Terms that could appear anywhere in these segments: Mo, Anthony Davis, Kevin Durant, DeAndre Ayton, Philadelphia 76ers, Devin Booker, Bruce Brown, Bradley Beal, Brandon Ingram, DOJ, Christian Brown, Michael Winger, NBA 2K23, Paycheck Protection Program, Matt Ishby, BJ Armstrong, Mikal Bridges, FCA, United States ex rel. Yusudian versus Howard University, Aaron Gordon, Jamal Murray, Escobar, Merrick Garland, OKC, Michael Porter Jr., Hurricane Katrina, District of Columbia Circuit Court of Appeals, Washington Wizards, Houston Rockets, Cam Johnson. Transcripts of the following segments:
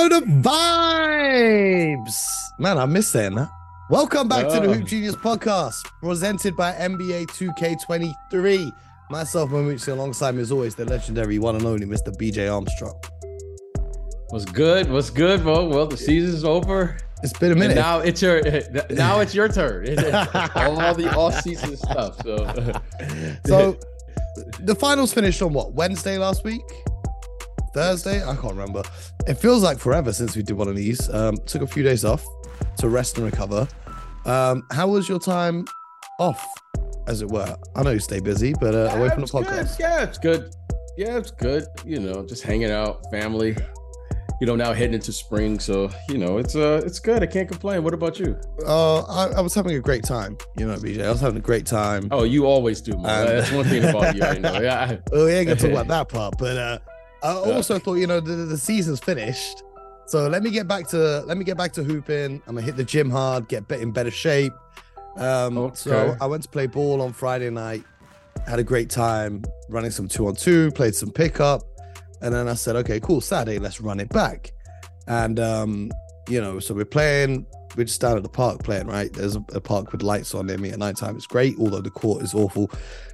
know the vibes. Man, I miss that, man. Welcome back to the Hoop Genius Podcast, presented by NBA 2K23. Myself, Mamucci, alongside me as always, the legendary one and only Mr. BJ Armstrong. What's good? What's good, bro? Well, the season's over. It's been a minute. And now it's your turn. All the off-season stuff. So the finals finished on what? Wednesday last week? Thursday? I can't remember. It feels like forever since we did one of these. Took a few days off to rest and recover. How was your time off, as it were? I know you stay busy, but away from the podcast. Yeah, it's good. You know, just hanging out, family. You know, now heading into spring, so you know it's good. I can't complain. What about you? I was having a great time. You know, BJ, I was having a great time. Oh, you always do, man. That's one thing about you. I know. Yeah. Well, we ain't gonna talk about that part, but I also thought, you know, the season's finished, so let me get back to hooping. I'm gonna hit the gym hard, get in better shape. So I went to play ball on Friday night. Had a great time running some 2-on-2, played some pickup. And then I said, okay, cool, Saturday, let's run it back. And, you know, so we're just down at the park playing, right? There's a park with lights on near me at nighttime. It's great, although the court is awful.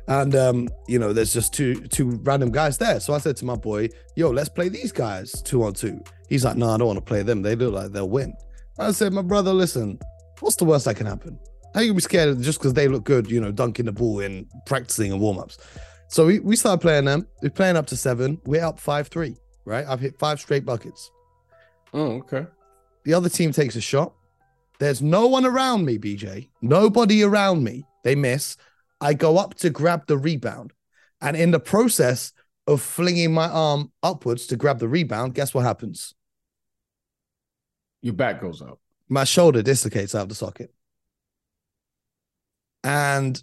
And, you know, there's just two random guys there. So I said to my boy, yo, let's play these guys 2-on-2. He's like, no, I don't want to play them. They look like they'll win. I said, my brother, listen, what's the worst that can happen? How you gonna be scared just because they look good, you know, dunking the ball and practicing and warm-ups? So we started playing them. We're playing up to 7. We're up 5-3, right? I've hit 5 straight buckets. Oh, okay. The other team takes a shot. There's no one around me, BJ. Nobody around me. They miss. I go up to grab the rebound. And in the process of flinging my arm upwards to grab the rebound, guess what happens? Your back goes up. My shoulder dislocates out of the socket. And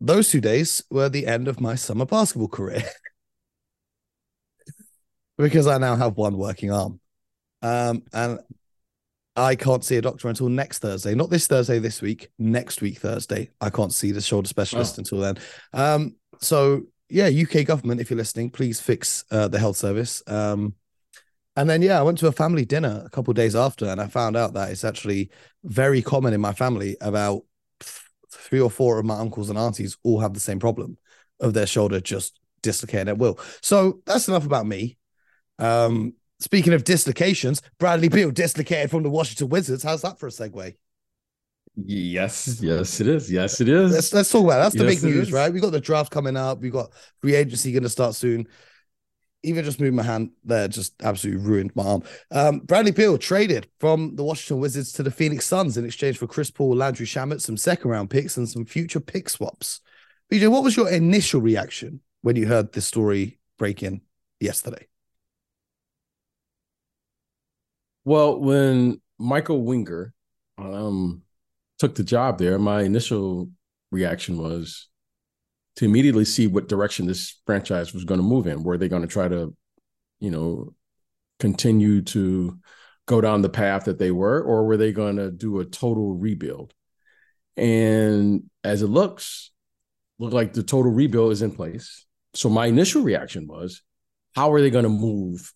those 2 days were the end of my summer basketball career because I now have one working arm. And I can't see a doctor until next Thursday. Not this Thursday, this week. Next week, Thursday. I can't see the shoulder specialist until then. So, yeah, UK government, if you're listening, please fix the health service. And then, yeah, I went to a family dinner a couple of days after, and I found out that it's actually very common in my family. About 3 or 4 of my uncles and aunties all have the same problem of their shoulder just dislocating at will. So that's enough about me. Speaking of dislocations, Bradley Beal dislocated from the Washington Wizards. How's that for a segue? Yes, it is. Let's talk about it. That's the big news, right? We got the draft coming up. We got free agency going to start soon. Even just moving my hand there just absolutely ruined my arm. Bradley Beal traded from the Washington Wizards to the Phoenix Suns in exchange for Chris Paul, Landry Shamet, some second-round picks, and some future pick swaps. BJ, what was your initial reaction when you heard this story break in yesterday? Well, when Michael Winger took the job there, my initial reaction was to immediately see what direction this franchise was going to move in. Were they going to try to, you know, continue to go down the path that they were, or were they going to do a total rebuild? And as it looked like the total rebuild is in place. So my initial reaction was, how are they going to move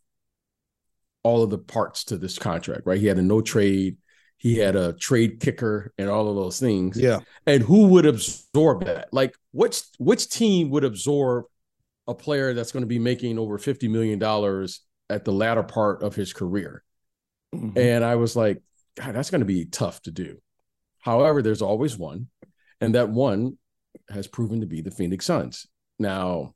all of the parts to this contract, right? He had a no trade. He had a trade kicker and all of those things. Yeah. And who would absorb that? Like, which team would absorb a player that's going to be making over $50 million at the latter part of his career? Mm-hmm. And I was like, God, that's going to be tough to do. However, there's always one. And that one has proven to be the Phoenix Suns. Now,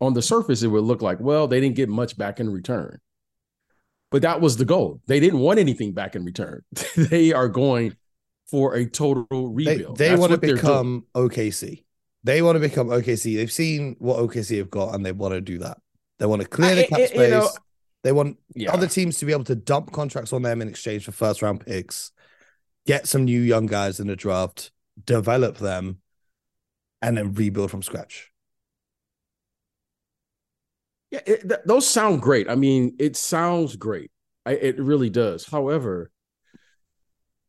on the surface, it would look like, well, they didn't get much back in return. But that was the goal. They didn't want anything back in return. They are going for a total rebuild. They want to become OKC. They want to become OKC. They've seen what OKC have got, and they want to do that. They want to clear the cap space. You know, they want other teams to be able to dump contracts on them in exchange for first-round picks, get some new young guys in the draft, develop them, and then rebuild from scratch. Yeah, those sound great. I mean, it sounds great. It really does. However,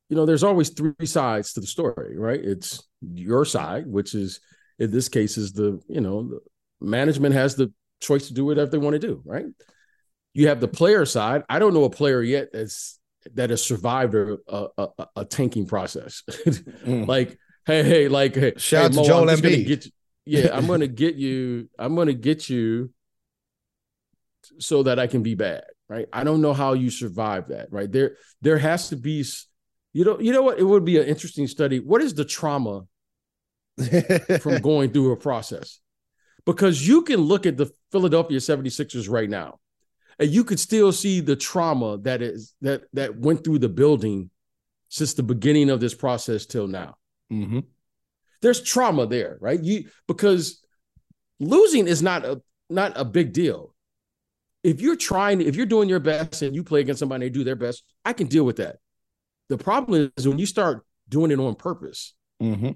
you know, there's always 3 sides to the story, right? It's your side, which is, in this case, is the management has the choice to do whatever they want to do, right? You have the player side. I don't know a player yet that has survived a tanking process. Like, hey, shout out to Joel Embiid. Yeah, I'm gonna get you. I'm gonna get you so that I can be bad, right? I don't know how you survive that, right? There has to be. You know what? It would be an interesting study. What is the trauma from going through a process? Because you can look at the Philadelphia 76ers right now, and you could still see the trauma that went through the building since the beginning of this process till now. Mm-hmm. There's trauma there, right? Because losing is not a big deal. If you're doing your best and you play against somebody and do their best, I can deal with that. The problem is when you start doing it on purpose. Mm-hmm.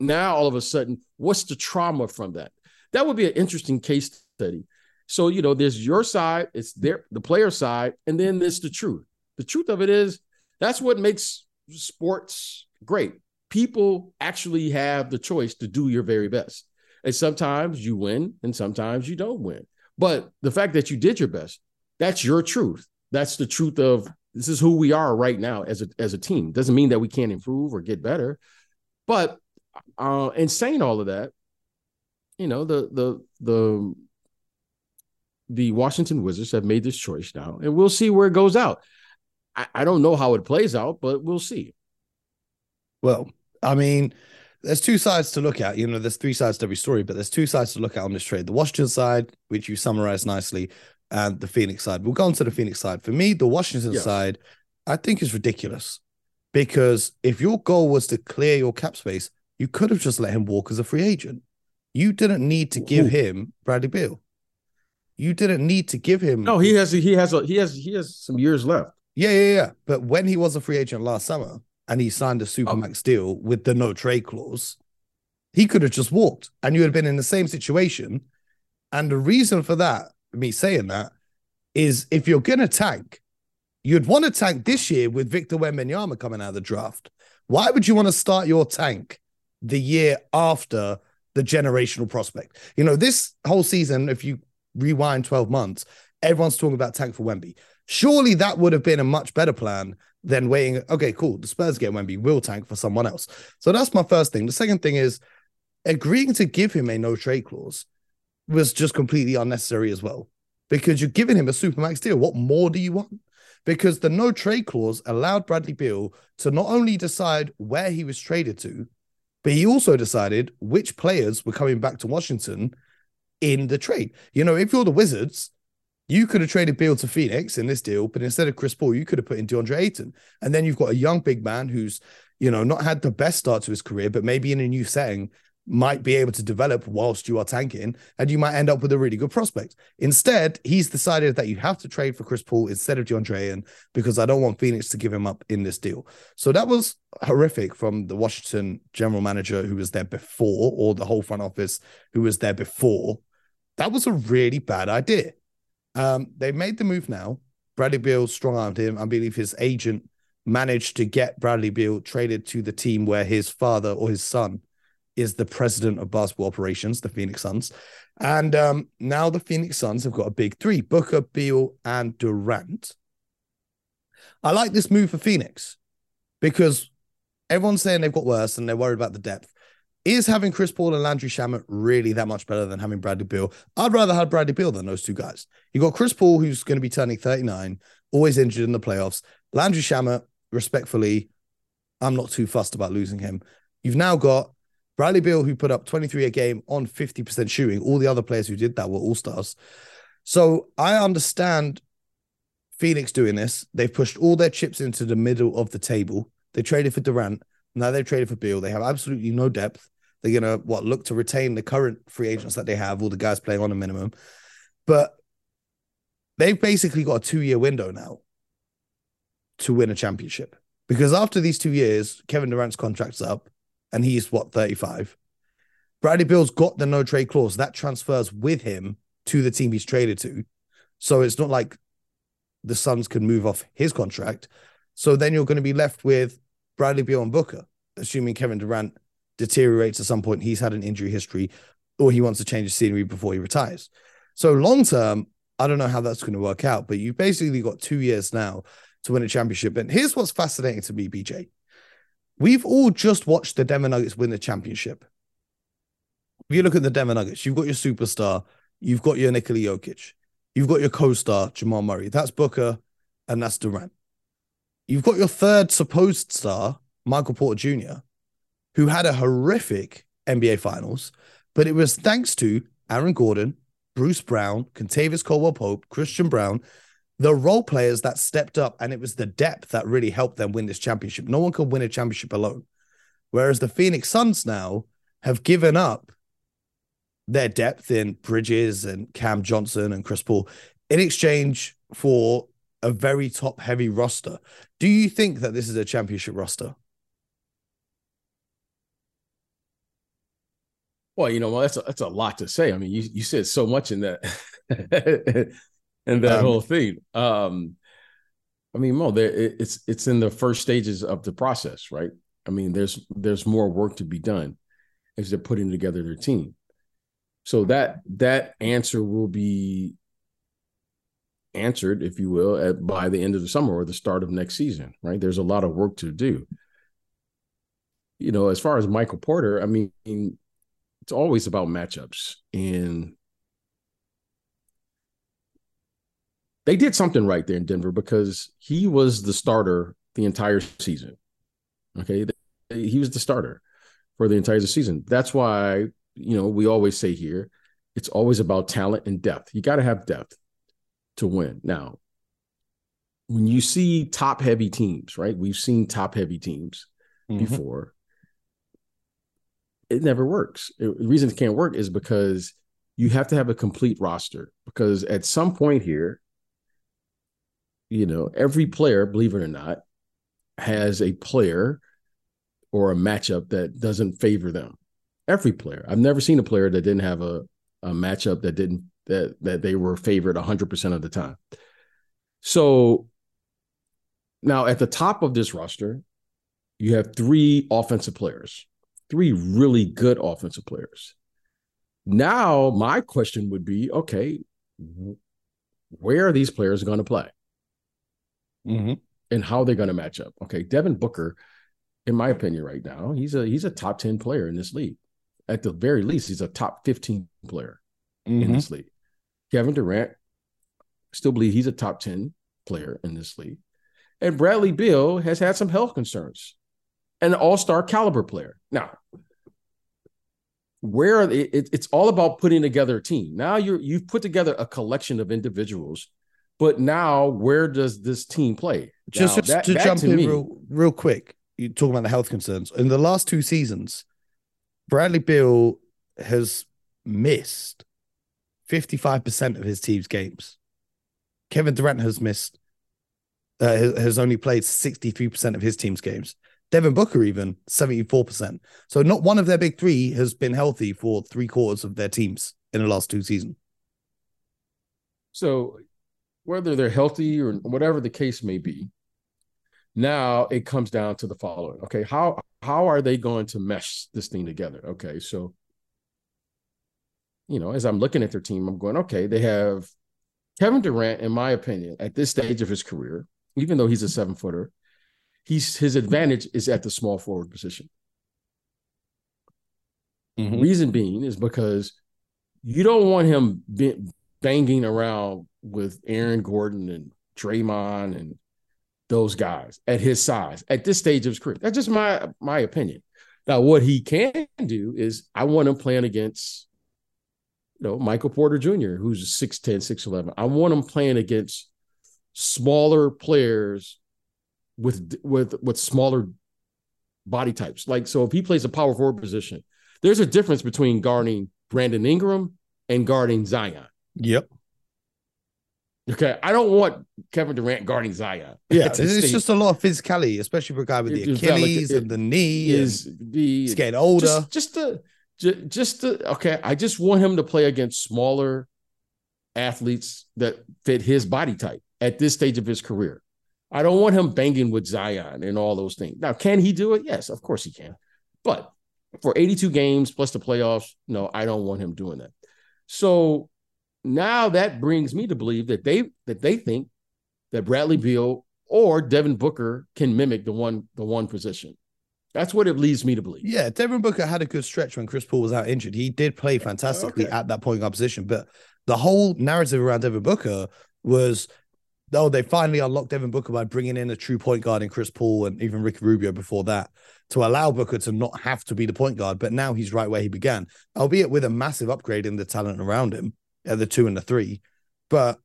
Now all of a sudden, what's the trauma from that? That would be an interesting case study. So there's your side, it's the player side, and then there's the truth. The truth of it is that's what makes sports great. People actually have the choice to do your very best. And sometimes you win and sometimes you don't win. But the fact that you did your best, that's your truth. That's the truth of this is who we are right now as a team. Doesn't mean that we can't improve or get better. But in saying all of that, the Washington Wizards have made this choice now, and we'll see where it goes out. I don't know how it plays out, but we'll see. Well, I mean, there's two sides to look at. There's three sides to every story, but there's two sides to look at on this trade. The Washington side, which you summarized nicely, and the Phoenix side. We'll go on to the Phoenix side. For me, the Washington side, I think is ridiculous, because if your goal was to clear your cap space, you could have just let him walk as a free agent. You didn't need to give him Bradley Beal. You didn't need to give him. No, he has some years left. Yeah. But when he was a free agent last summer, and he signed a Supermax deal with the no trade clause, he could have just walked and you would have been in the same situation. And the reason for that, me saying that, is if you're going to tank, you'd want to tank this year with Victor Wembanyama coming out of the draft. Why would you want to start your tank the year after the generational prospect? This whole season, if you rewind 12 months, everyone's talking about tank for Wemby. Surely that would have been a much better plan than waiting. Okay, cool. The Spurs get Wemby, we'll tank for someone else. So that's my first thing. The second thing is agreeing to give him a no trade clause was just completely unnecessary as well, because you're giving him a Supermax deal. What more do you want? Because the no trade clause allowed Bradley Beal to not only decide where he was traded to, but he also decided which players were coming back to Washington in the trade. If you're the Wizards, you could have traded Beal to Phoenix in this deal, but instead of Chris Paul, you could have put in DeAndre Ayton. And then you've got a young big man who's, not had the best start to his career, but maybe in a new setting might be able to develop whilst you are tanking, and you might end up with a really good prospect. Instead, he's decided that you have to trade for Chris Paul instead of DeAndre Ayton because I don't want Phoenix to give him up in this deal. So that was horrific from the Washington general manager who was there before, or the whole front office who was there before. That was a really bad idea. They made the move now. Bradley Beal strong-armed him. I believe his agent managed to get Bradley Beal traded to the team where his father or his son is the president of basketball operations, the Phoenix Suns. And now the Phoenix Suns have got a big three, Booker, Beal, and Durant. I like this move for Phoenix because everyone's saying they've got worse and they're worried about the depth. Is having Chris Paul and Landry Shamet really that much better than having Bradley Beal? I'd rather have Bradley Beal than those two guys. You got Chris Paul, who's going to be turning 39, always injured in the playoffs. Landry Shamet, respectfully, I'm not too fussed about losing him. You've now got Bradley Beal, who put up 23 a game on 50% shooting. All the other players who did that were all-stars. So I understand Phoenix doing this. They've pushed all their chips into the middle of the table. They traded for Durant. Now they've traded for Beal. They have absolutely no depth. They're going to look to retain the current free agents that they have, all the guys playing on a minimum. But they've basically got a 2-year window now to win a championship. Because after these 2 years, Kevin Durant's contract's up, and he's, 35? Bradley Beal's got the no-trade clause. That transfers with him to the team he's traded to. So it's not like the Suns can move off his contract. So then you're going to be left with Bradley Beal and Booker, assuming Kevin Durant deteriorates at some point, he's had an injury history, or he wants to change the scenery before he retires. So long term, I don't know how that's going to work out, but you've basically got 2 years now to win a championship. And here's what's fascinating to me, BJ. We've all just watched the Denver Nuggets win the championship. If you look at the Denver Nuggets, you've got your superstar, you've got your Nikola Jokic, you've got your co-star, Jamal Murray. That's Booker, and that's Durant. You've got your third supposed star, Michael Porter Jr., who had a horrific NBA Finals, but it was thanks to Aaron Gordon, Bruce Brown, Kentavious Caldwell-Pope, Christian Brown, the role players that stepped up, and it was the depth that really helped them win this championship. No one can win a championship alone. Whereas the Phoenix Suns now have given up their depth in Bridges and Cam Johnson and Chris Paul in exchange for a very top-heavy roster. Do you think that this is a championship roster? Well, you know, that's a lot to say. I mean, you said so much in that and that whole thing. I mean, Mo, it's in the first stages of the process, right? I mean, there's more work to be done as they're putting together their team. So that answer will be answered, if you will, by the end of the summer or the start of next season, right? There's a lot of work to do. You know, as far as Michael Porter, I mean, it's always about matchups, and they did something right there in Denver because he was the starter the entire season. Okay, he was the starter for the entire season. That's why, you know, we always say here, it's always about talent and depth. You got to have depth to win. Now, when you see top-heavy teams, right? We've seen top-heavy teams before. It never works. The reason it can't work is because you have to have a complete roster, because at some point here, you know, every player, believe it or not, has a player or a matchup that doesn't favor them. Every player. I've never seen a player that didn't have a matchup that didn't, that they were favored 100% of the time. So now at the top of this roster, you have three offensive players, three really good offensive players. Now my question would be, okay, where are these players going to play? Mm-hmm. And how they're going to match up. Okay, Devin Booker, in my opinion right now, he's a top 10 player in this league. At the very least, he's a top 15 player in this league. Kevin Durant, still believe he's a top 10 player in this league. And Bradley Beal has had some health concerns. An all-star caliber player. Now, where are they? It's all about putting together a team. Now you've put together a collection of individuals. But now, where does this team play? Just to jump in real quick, you're talking about the health concerns. In the last two seasons, Bradley Beal has missed 55% of his team's games. Kevin Durant has missed, has only played 63% of his team's games. Devin Booker even, 74%. So not one of their big three has been healthy for three-quarters of their teams in the last two seasons. So whether they're healthy or whatever the case may be, now it comes down to the following. Okay, how are they going to mesh this thing together? Okay, so, you know, as I'm looking at their team, I'm going, okay, they have Kevin Durant, in my opinion, at this stage of his career, even though he's a seven-footer, his advantage is at the small forward position. Mm-hmm. Reason being is because you don't want him banging around with Aaron Gordon and Draymond and those guys at his size, at this stage of his career. That's just my opinion. Now, what he can do is I want him playing against, you know, Michael Porter Jr., who's 6'10", 6'11". I want him playing against smaller players with smaller body types. Like, so if he plays a power forward position, there's a difference between guarding Brandon Ingram and guarding Zion. Yep. Okay, I don't want Kevin Durant guarding Zion. Yeah, it's just a lot of physicality, especially for a guy with the Achilles and the knee. He's getting older. I just want him to play against smaller athletes that fit his body type at this stage of his career. I don't want him banging with Zion and all those things. Now, can he do it? Yes, of course he can. But for 82 games plus the playoffs, no, I don't want him doing that. So now that brings me to believe that they think that Bradley Beal or Devin Booker can mimic the one position. That's what it leads me to believe. Yeah, Devin Booker had a good stretch when Chris Paul was out injured. He did play fantastically at that point guard position, but the whole narrative around Devin Booker was, oh, they finally unlocked Devin Booker by bringing in a true point guard in Chris Paul and even Rick Rubio before that to allow Booker to not have to be the point guard. But now he's right where he began, albeit with a massive upgrade in the talent around him at the 2 and the 3. But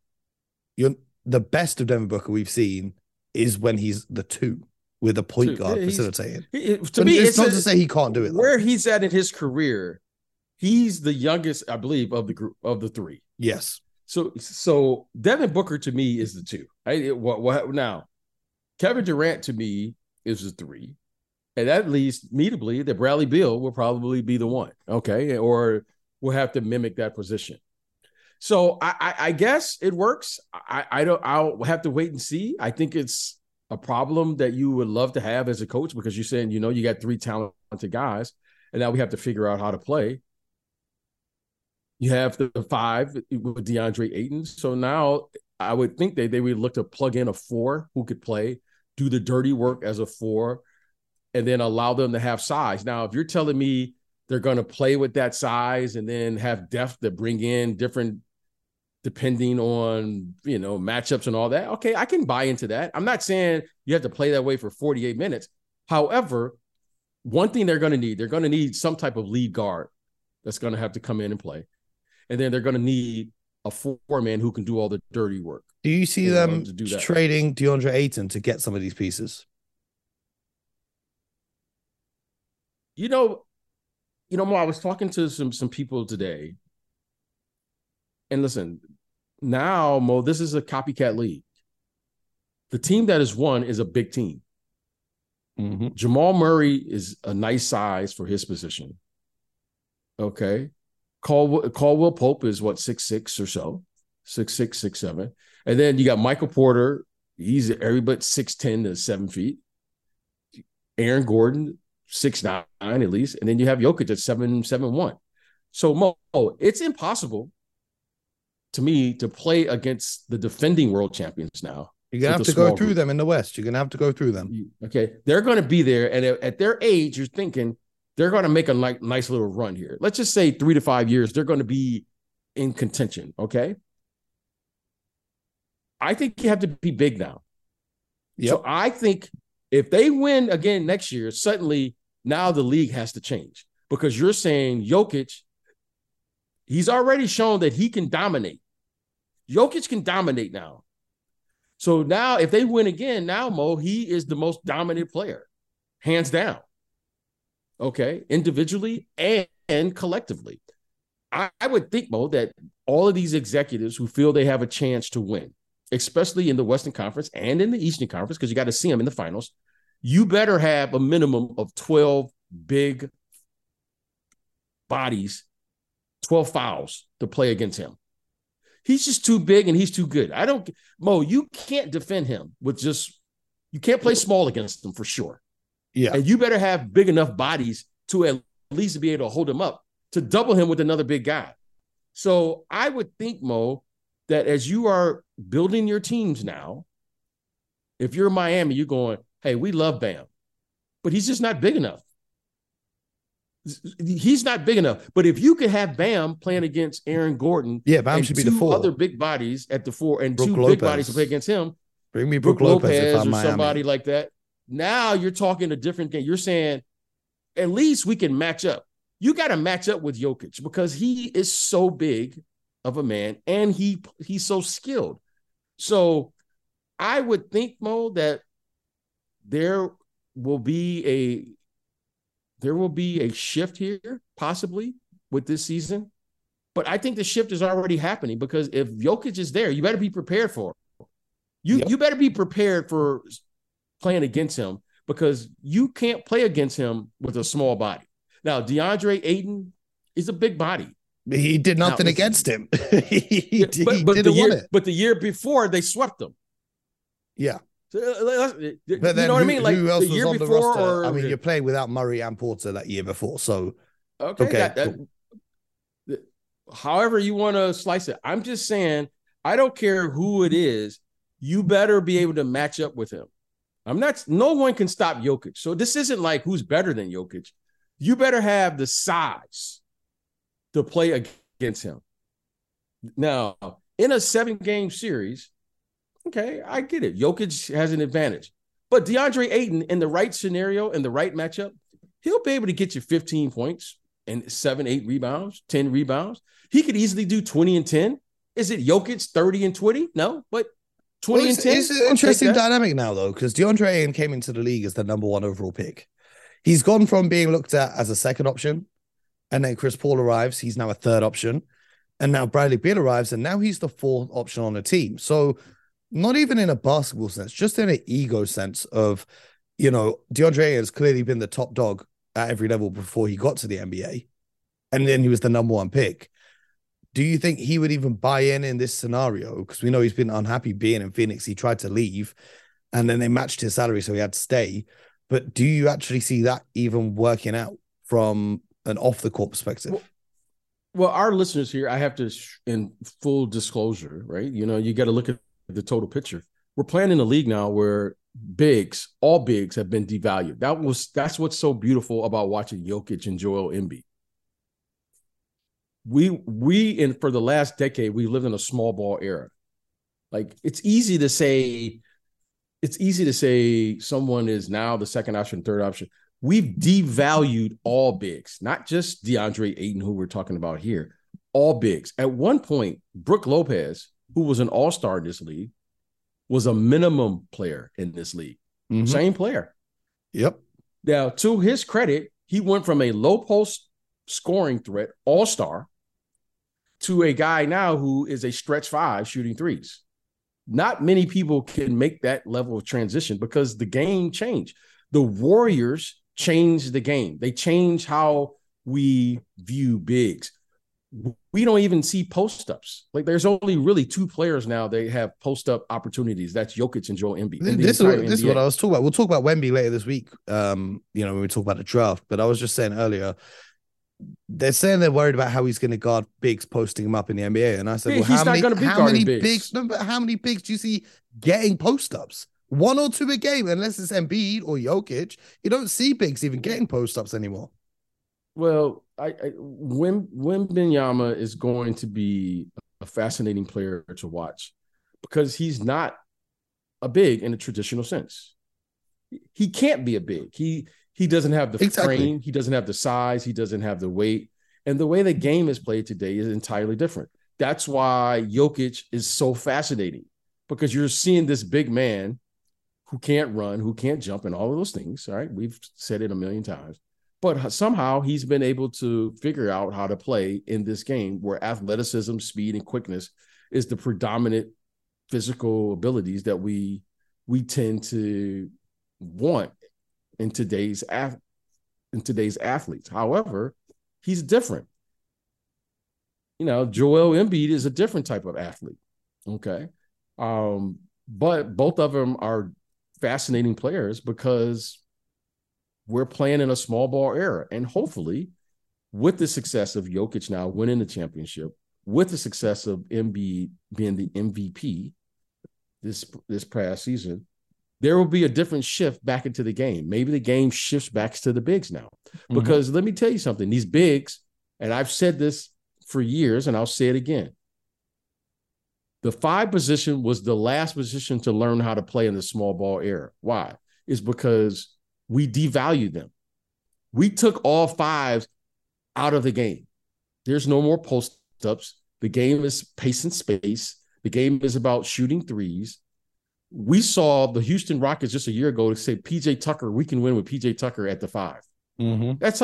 the best of Devin Booker we've seen is when he's the 2. With a point guard facilitating. It's not to say he can't do it. Where he's at in his career, he's the youngest, I believe, of the group of the 3. Yes. So Devin Booker to me is the 2. Now, Kevin Durant to me is the 3, and that leads me to believe that Bradley Beal will probably be the 1. Okay, or we'll have to mimic that position. So I guess it works. I'll have to wait and see. I think it's a problem that you would love to have as a coach, because you're saying, you got 3 talented guys and now we have to figure out how to play. You have the 5 with DeAndre Ayton. So now I would think they would look to plug in a 4 who could play, do the dirty work as a 4, and then allow them to have size. Now, if you're telling me they're going to play with that size and then have depth to bring in different depending on, matchups and all that. Okay, I can buy into that. I'm not saying you have to play that way for 48 minutes. However, one thing they're going to need some type of lead guard that's going to have to come in and play. And then they're going to need a 4-man who can do all the dirty work. Do you see them trading DeAndre Ayton to get some of these pieces? I was talking to some people today. And listen, now, Mo, this is a copycat league. The team that has won is a big team. Mm-hmm. Jamal Murray is a nice size for his position. Okay. Caldwell-Pope is what, 6'6" or so, 6'6", 6'7". And then you got Michael Porter. He's every but 6'10" to 7 feet. Aaron Gordon, 6'9" at least. And then you have Jokic at 7'1". So, Mo, it's impossible to me to play against the defending world champions now. You're going to have to go through them in the West. You're going to have to go through them. Okay. They're going to be there. And at their age, you're thinking they're going to make a nice little run here. Let's just say 3 to 5 years, they're going to be in contention. Okay. I think you have to be big now. Yep. So I think if they win again next year, suddenly now the league has to change, because you're saying Jokic, he's already shown that he can dominate. Jokic can dominate now. So now if they win again, now, Mo, he is the most dominant player, hands down. Okay, individually and collectively. I would think, Mo, that all of these executives who feel they have a chance to win, especially in the Western Conference and in the Eastern Conference, because you got to see them in the finals, you better have a minimum of 12 big bodies, 12 fouls to play against him. He's just too big and he's too good. Mo, you can't defend him with you can't play small against him for sure. Yeah. And you better have big enough bodies to at least be able to hold him up, to double him with another big guy. So I would think, Mo, that as you are building your teams now, if you're Miami, you're going, hey, we love Bam, but he's just not big enough. He's not big enough, but if you could have Bam playing against Aaron Gordon, yeah, Bam should be the 4. Other big bodies at the 4 and Brook 2 Lopez. Big bodies to play against him. Bring me Brook Lopez or Miami. Somebody like that. Now you're talking a different game. You're saying at least we can match up. You got to match up with Jokic because he is so big of a man and he's so skilled. So I would think, Mo, that there will be a shift here, possibly, with this season. But I think the shift is already happening, because if Jokic is there, you better be prepared for him. You better be prepared for playing against him, because you can't play against him with a small body. Now, DeAndre Ayton is a big body. He did nothing against him. But the year before, they swept him. Yeah. But then, you know what I mean? Like who else the year was on before, the roster? You're playing without Murray and Porter that year before. So, okay. That, cool. however you want to slice it. I'm just saying, I don't care who it is. You better be able to match up with him. I'm not, no one can stop Jokic. So this isn't like who's better than Jokic. You better have the size to play against him. Now, in a 7-game series, okay, I get it. Jokic has an advantage. But DeAndre Ayton, in the right scenario, in the right matchup, he'll be able to get you 15 points and 7-8 rebounds, 10 rebounds. He could easily do 20 and 10. Is it Jokic 30 and 20? No, but 20 and 10. It's an interesting dynamic now, though, because DeAndre Ayton came into the league as the #1 overall pick. He's gone from being looked at as a second option, and then Chris Paul arrives. He's now a third option, and now Bradley Beal arrives, and now he's the fourth option on the team. So not even in a basketball sense, just in an ego sense of, you know, DeAndre has clearly been the top dog at every level before he got to the NBA, and then he was the #1 pick. Do you think he would even buy in this scenario? Because we know he's been unhappy being in Phoenix. He tried to leave, and then they matched his salary, so he had to stay. But do you actually see that even working out from an off-the-court perspective? Well, our listeners here, I have to, in full disclosure, right? You know, you got to look at the total picture. We're playing in a league now where bigs, all bigs, have been devalued. That's what's so beautiful about watching Jokic and Joel Embiid. And for the last decade, we lived in a small ball era. Like, it's easy to say someone is now the second option, third option. We've devalued all bigs, not just DeAndre Ayton, who we're talking about here, all bigs. At one point, Brook Lopez, who was an all-star in this league, was a minimum player in this league. Mm-hmm. Same player. Yep. Now, to his credit, he went from a low-post scoring threat, all-star, to a guy now who is a stretch five shooting threes. Not many people can make that level of transition because the game changed. The Warriors changed the game. They changed how we view bigs. We don't even see post-ups. Like, there's only really two players now that have post-up opportunities. That's Jokic and Joel Embiid. This is what I was talking about. We'll talk about Wemby later this week, you know, when we talk about the draft. But I was just saying earlier, they're saying they're worried about how he's going to guard bigs posting him up in the NBA. And I said, how many bigs do you see getting post-ups? One or two a game, unless it's Embiid or Jokic. You don't see bigs even getting post-ups anymore. Well, Wembanyama is going to be a fascinating player to watch because he's not a big in a traditional sense. He can't be a big. He doesn't have the frame. He doesn't have the size. He doesn't have the weight. And the way the game is played today is entirely different. That's why Jokic is so fascinating, because you're seeing this big man who can't run, who can't jump, and all of those things. All right. We've said it a million times. But somehow he's been able to figure out how to play in this game where athleticism, speed, and quickness is the predominant physical abilities that we tend to want in today's athletes. However, he's different. You know, Joel Embiid is a different type of athlete. Okay. But both of them are fascinating players because we're playing in a small ball era. And hopefully, with the success of Jokic now winning the championship, with the success of Embiid being the MVP this past season, there will be a different shift back into the game. Maybe the game shifts back to the bigs now. Because let me tell you something, these bigs, and I've said this for years, and I'll say it again. The five position was the last position to learn how to play in the small ball era. Why? It's because we devalued them. We took all fives out of the game. There's no more post-ups. The game is pace and space. The game is about shooting threes. We saw the Houston Rockets just a year ago to say, PJ Tucker, we can win with PJ Tucker at the five. Mm-hmm. That's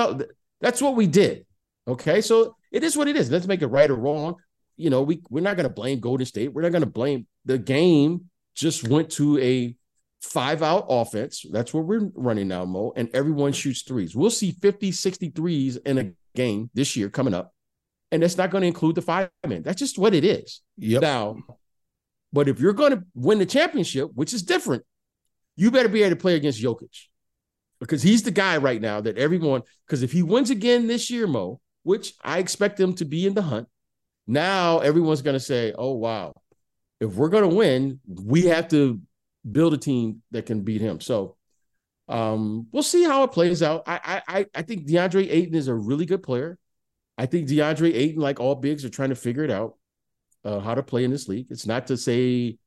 what we did. Okay. So it is what it is. Let's make it right or wrong. You know, we're not going to blame Golden State. We're not going to blame the game. Just went to a 5-out offense. That's what we're running now, Mo. And everyone shoots threes. We'll see 50, 60 threes in a game this year coming up. And that's not going to include the 5-man. That's just what it is. Yep. Now, but if you're going to win the championship, which is different, you better be able to play against Jokic, because he's the guy right now that everyone, because if he wins again this year, Mo, which I expect him to be in the hunt, Now everyone's going to say, oh, wow, if we're going to win, we have to build a team that can beat him. So we'll see how it plays out. I think DeAndre Ayton is a really good player. I think DeAndre Ayton, like all bigs, are trying to figure it out, how to play in this league. It's not to say,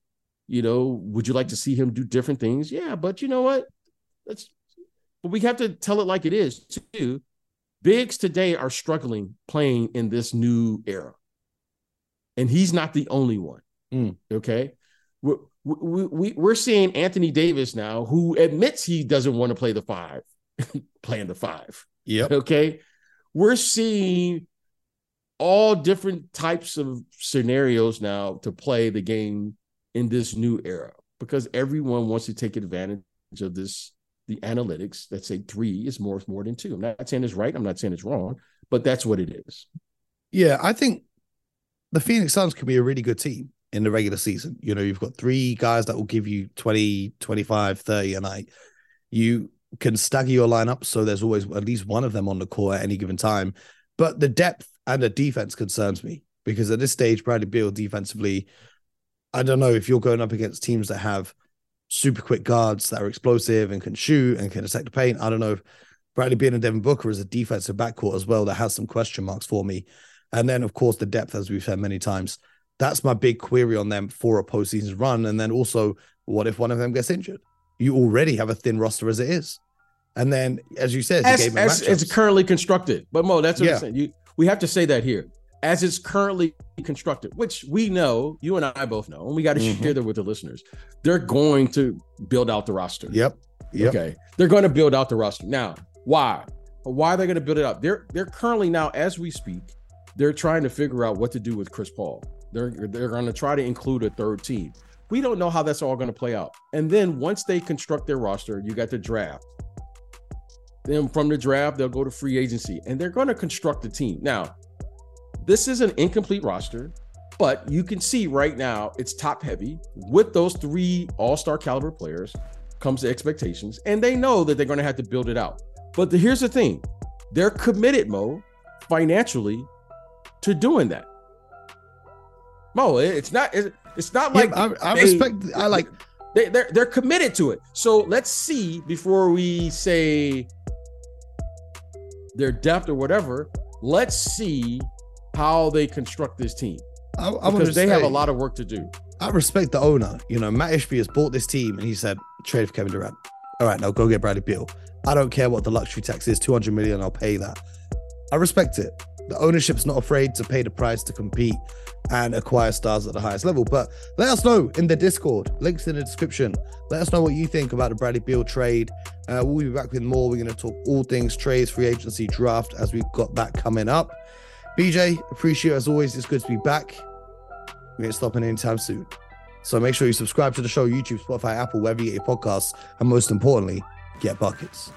you know, would you like to see him do different things? Yeah, but you know what? But we have to tell it like it is, too. Bigs today are struggling playing in this new era. And he's not the only one, okay? We're seeing Anthony Davis now, who admits he doesn't want to play the five, playing the five, okay? We're seeing all different types of scenarios now to play the game in this new era, because everyone wants to take advantage of this, the analytics that say three is more than two. I'm not saying it's right. I'm not saying it's wrong, but that's what it is. Yeah, I think the Phoenix Suns could be a really good team in the regular season. You know, you've got three guys that will give you 20, 25, 30 a night. You can stagger your lineup so there's always at least one of them on the court at any given time. But the depth and the defense concerns me, because at this stage, Bradley Beal defensively, I don't know if you're going up against teams that have super quick guards that are explosive and can shoot and can attack the paint. I don't know if Bradley Beal and Devin Booker is a defensive backcourt as well that has some question marks for me. And then, of course, the depth, as we've said many times. That's my big query on them for a postseason run. And then also, what if one of them gets injured? You already have a thin roster as it is. And then, as you said, as it's currently constructed. But Mo, that's what I'm saying. We have to say that here. As it's currently constructed, which we know, you and I both know, and we got to share that with the listeners. They're going to build out the roster. Yep. Okay. They're going to build out the roster. Now, why? Why are they going to build it out? They're currently now, as we speak, they're trying to figure out what to do with Chris Paul. They're going to try to include a third team. We don't know how that's all going to play out. And then once they construct their roster, you got the draft. Then from the draft, they'll go to free agency, and they're going to construct the team. Now, this is an incomplete roster, but you can see right now it's top heavy. With those three all-star caliber players comes the expectations, and they know that they're going to have to build it out. But here's the thing. They're committed, Mo, financially to doing that. Mo, it's not like they're committed to it. So let's see, before we say their depth or whatever, let's see how they construct this team, because they have a lot of work to do. I respect the owner. You know, Matt Ishby has bought this team and he said, trade for Kevin Durant. All right, now go get Bradley Beal. I don't care what the luxury tax is, 200 million, I'll pay that. I respect it. The ownership's not afraid to pay the price to compete and acquire stars at the highest level. But let us know in the Discord. Links in the description. Let us know what you think about the Bradley Beal trade. We'll be back with more. We're going to talk all things trades, free agency, draft, as we've got that coming up. BJ, appreciate it as always. It's good to be back. We ain't stopping anytime soon. So make sure you subscribe to the show, YouTube, Spotify, Apple, wherever you get your podcasts. And most importantly, get buckets.